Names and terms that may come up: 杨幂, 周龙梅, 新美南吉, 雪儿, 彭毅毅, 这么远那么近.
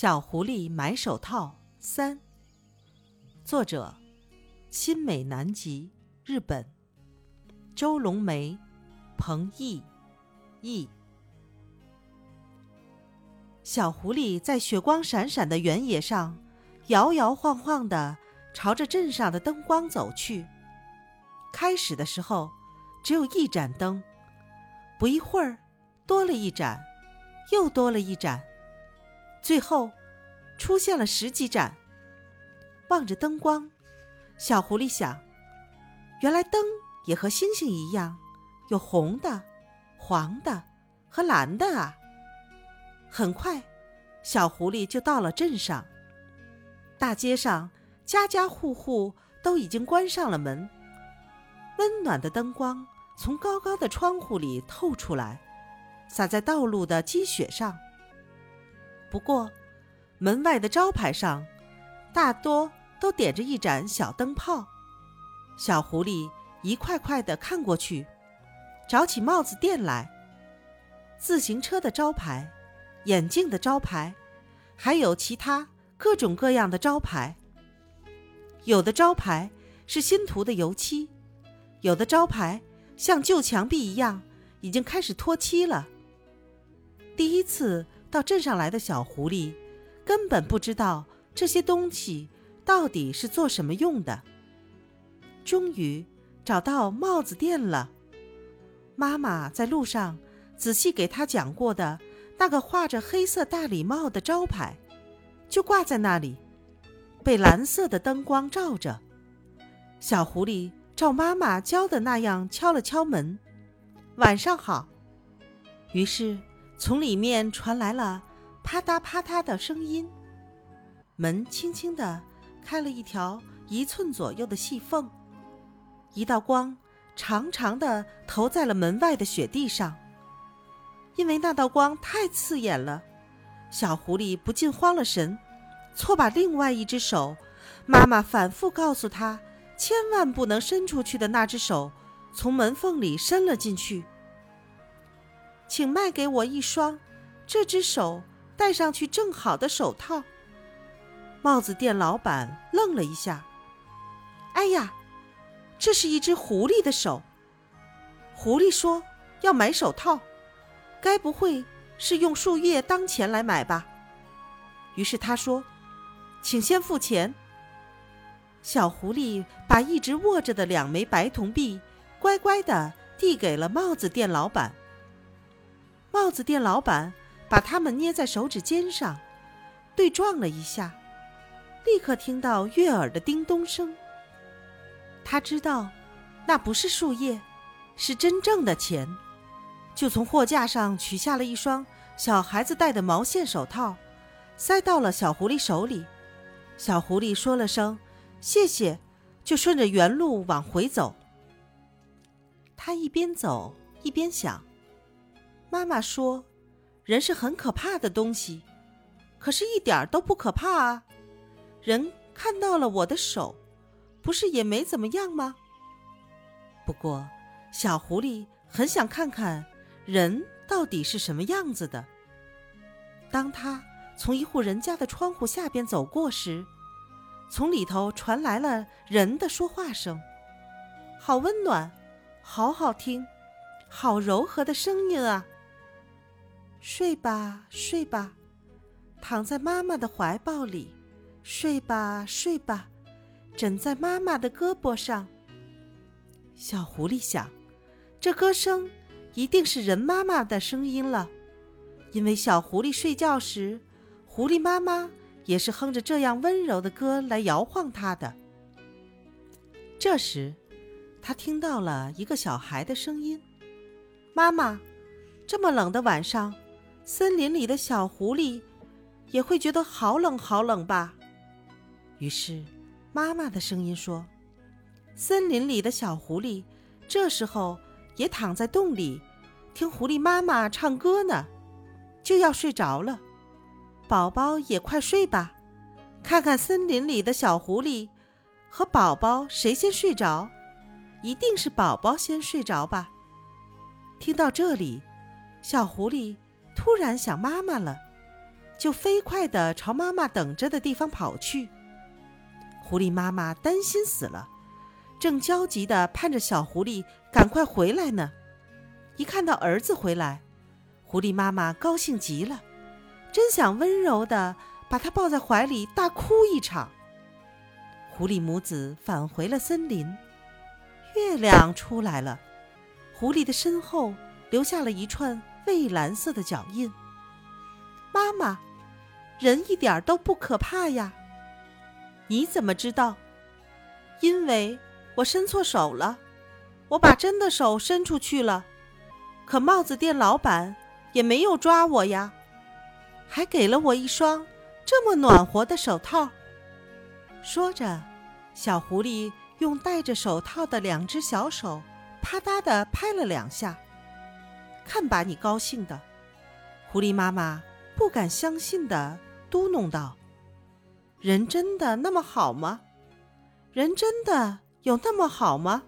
小狐狸买手套3，作者新美南吉，日本，周龙梅、彭毅毅。小狐狸在雪光闪闪的原野上摇摇晃晃地朝着镇上的灯光走去。开始的时候只有一盏灯，不一会儿多了一盏，又多了一盏，最后出现了10几盏。望着灯光，小狐狸想，原来灯也和星星一样，有红的、黄的和蓝的啊。很快小狐狸就到了镇上，大街上家家户户都已经关上了门，温暖的灯光从高高的窗户里透出来，洒在道路的积雪上。不过门外的招牌上大多都点着一盏小灯泡，小狐狸一块块地看过去，找起帽子店来。自行车的招牌、眼镜的招牌，还有其他各种各样的招牌。有的招牌是新涂的油漆，有的招牌像旧墙壁一样已经开始脱漆了。第一次到镇上来的小狐狸根本不知道这些东西到底是做什么用的。终于找到帽子店了，妈妈在路上仔细给她讲过的那个画着黑色大礼帽的招牌就挂在那里，被蓝色的灯光照着。小狐狸照妈妈教的那样敲了敲门，晚上好。于是从里面传来了啪嗒啪嗒的声音，门轻轻地开了一条1寸左右的细缝，一道光长长地投在了门外的雪地上。因为那道光太刺眼了，小狐狸不禁慌了神，错把另外一只手，妈妈反复告诉她千万不能伸出去的那只手，从门缝里伸了进去。请卖给我一双这只手戴上去正好的手套。帽子店老板愣了一下，哎呀，这是一只狐狸的手。狐狸说要买手套，该不会是用树叶当钱来买吧？于是他说，请先付钱。小狐狸把一直握着的2枚白铜币乖乖地递给了帽子店老板。帽子店老板把它们捏在手指尖上，对撞了一下，立刻听到悦耳的叮咚声。他知道那不是树叶，是真正的钱，就从货架上取下了一双小孩子戴的毛线手套，塞到了小狐狸手里。小狐狸说了声谢谢，就顺着原路往回走。他一边走一边想，妈妈说人是很可怕的东西，可是一点都不可怕啊，人看到了我的手不是也没怎么样吗？不过小狐狸很想看看人到底是什么样子的。当他从一户人家的窗户下边走过时，从里头传来了人的说话声，好温暖，好好听，好柔和的声音啊。睡吧睡吧，躺在妈妈的怀抱里，睡吧睡吧，枕在妈妈的胳膊上。小狐狸想，这歌声一定是人妈妈的声音了，因为小狐狸睡觉时，狐狸妈妈也是哼着这样温柔的歌来摇晃她的。这时他听到了一个小孩的声音，妈妈，这么冷的晚上，森林里的小狐狸也会觉得好冷好冷吧？于是妈妈的声音说，森林里的小狐狸这时候也躺在洞里，听狐狸妈妈唱歌呢，就要睡着了，宝宝也快睡吧，看看森林里的小狐狸和宝宝谁先睡着，一定是宝宝先睡着吧。听到这里，小狐狸突然想妈妈了，就飞快地朝妈妈等着的地方跑去。狐狸妈妈担心死了，正焦急地盼着小狐狸赶快回来呢。一看到儿子回来，狐狸妈妈高兴极了，真想温柔地把他抱在怀里大哭一场。狐狸母子返回了森林，月亮出来了，狐狸的身后留下了一串蔚蓝色的脚印。妈妈，人一点都不可怕呀。你怎么知道？因为我伸错手了，我把真的手伸出去了，可帽子店老板也没有抓我呀，还给了我一双这么暖和的手套。说着，小狐狸用戴着手套的两只小手啪嗒地拍了两下，看把你高兴的。狐狸妈妈不敢相信地嘟哝道，人真的那么好吗？人真的有那么好吗？